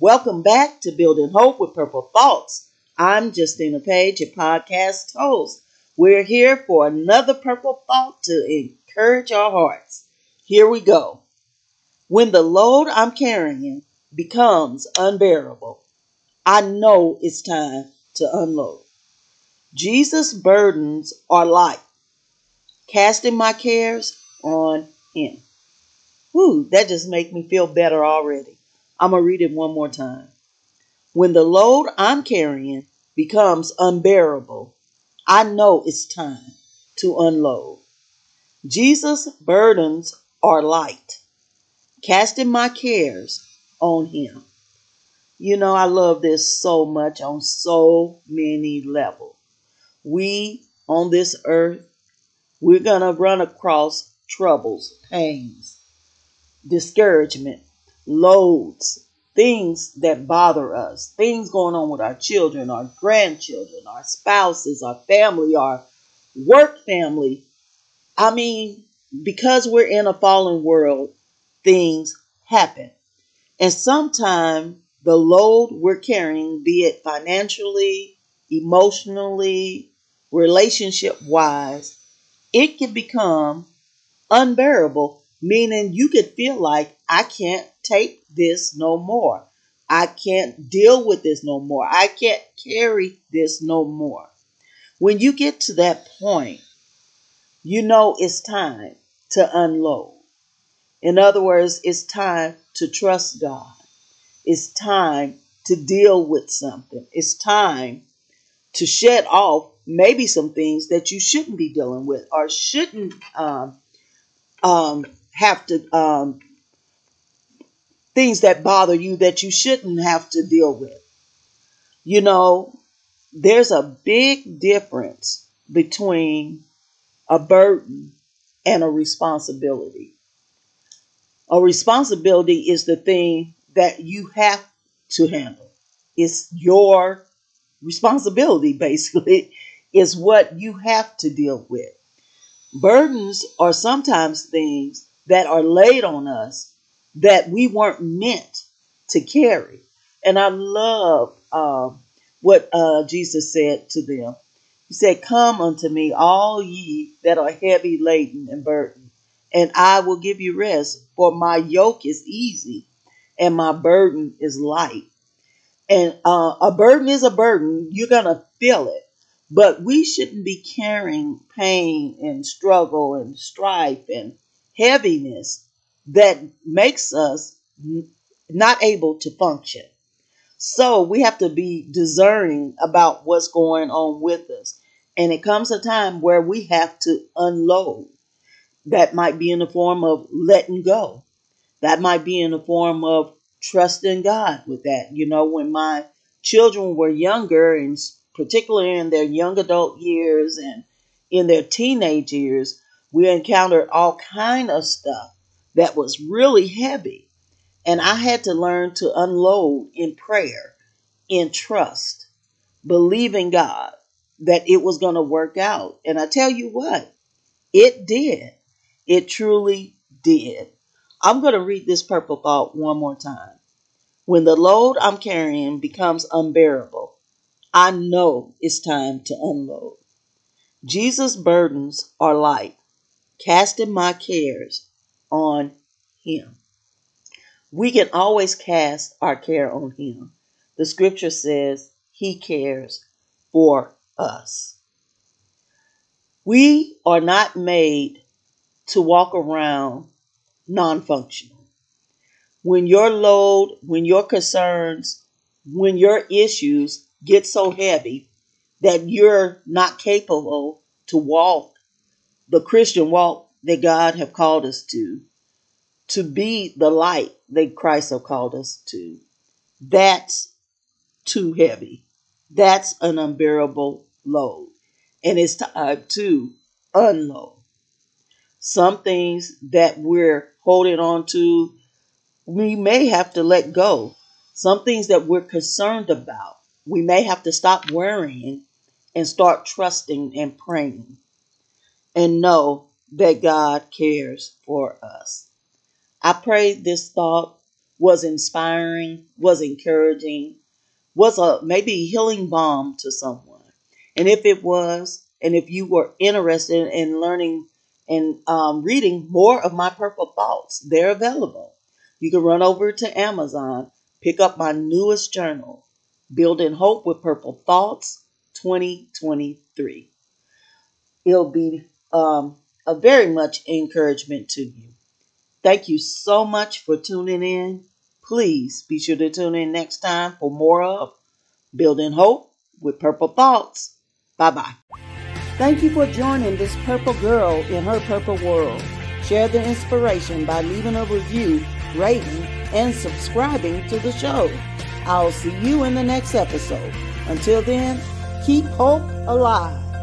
Welcome back to Building Hope with Purple Thoughts. I'm Justina Page, your podcast host. We're here for another purple thought to encourage our hearts. Here we go. When the load I'm carrying becomes unbearable, I know it's time to unload. Jesus' burdens are light, casting my cares on him. Whew, that just makes me feel better already. I'm going to read it one more time. When the load I'm carrying becomes unbearable, I know it's time to unload. Jesus' burdens are light, casting my cares on him. You know, I love this so much on so many levels. We on this earth, we're going to run across troubles, pains, discouragement, loads, things that bother us, things going on with our children, our grandchildren, our spouses, our family, our work family. I mean, because we're in a fallen world, things happen. And sometimes the load we're carrying, be it financially, emotionally, relationship-wise, it can become unbearable, meaning you could feel like, I can't take this no more. I can't deal with this no more. I can't carry this no more. When you get to that point, you know it's time to unload. In other words, it's time to trust God. It's time to deal with something. It's time to shed off maybe some things that you shouldn't be dealing with or shouldn't have to things that bother you that you shouldn't have to deal with. You know, there's a big difference between a burden and a responsibility. A responsibility is the thing that you have to handle. It's your responsibility, basically. It's what you have to deal with. Burdens are sometimes things that are laid on us that we weren't meant to carry. And I love what Jesus said to them. He said, "Come unto me, all ye that are heavy laden and burdened, and I will give you rest, for my yoke is easy and my burden is light." And a burden is a burden. You're going to feel it. But we shouldn't be carrying pain and struggle and strife and heaviness that makes us not able to function. So we have to be discerning about what's going on with us. And it comes a time where we have to unload. That might be in the form of letting go. That might be in the form of trusting God with that. You know, when my children were younger, and particularly in their young adult years and in their teenage years, we encountered all kind of stuff that was really heavy. And I had to learn to unload in prayer, in trust, believing God that it was going to work out. And I tell you what, it did. It truly did. I'm going to read this purple thought one more time. When the load I'm carrying becomes unbearable, I know it's time to unload. Jesus' burdens are light, casting my cares on him. We can always cast our care on him. The scripture says he cares for us. We are not made to walk around non-functional. When your load, when your concerns, when your issues get so heavy that you're not capable to walk the Christian walk that God have called us to be the light that Christ have called us to, that's too heavy. That's an unbearable load. And it's time to unload. Some things that we're holding on to, we may have to let go. Some things that we're concerned about, we may have to stop worrying and start trusting and praying and know that God cares for us. I pray this thought was inspiring, was encouraging, was a maybe healing balm to someone. And if it was, and if you were interested in learning and reading more of my Purple Thoughts, they're available. You can run over to Amazon, pick up my newest journal, Building Hope with Purple Thoughts 2023. It'll be a very much encouragement to you. Thank you so much for tuning in. Please be sure to tune in next time for more of Building Hope with Purple Thoughts. Bye-bye. Thank you for joining this purple girl in her purple world. Share the inspiration by leaving a review, rating, and subscribing to the show. I'll see you in the next episode. Until then, keep hope alive.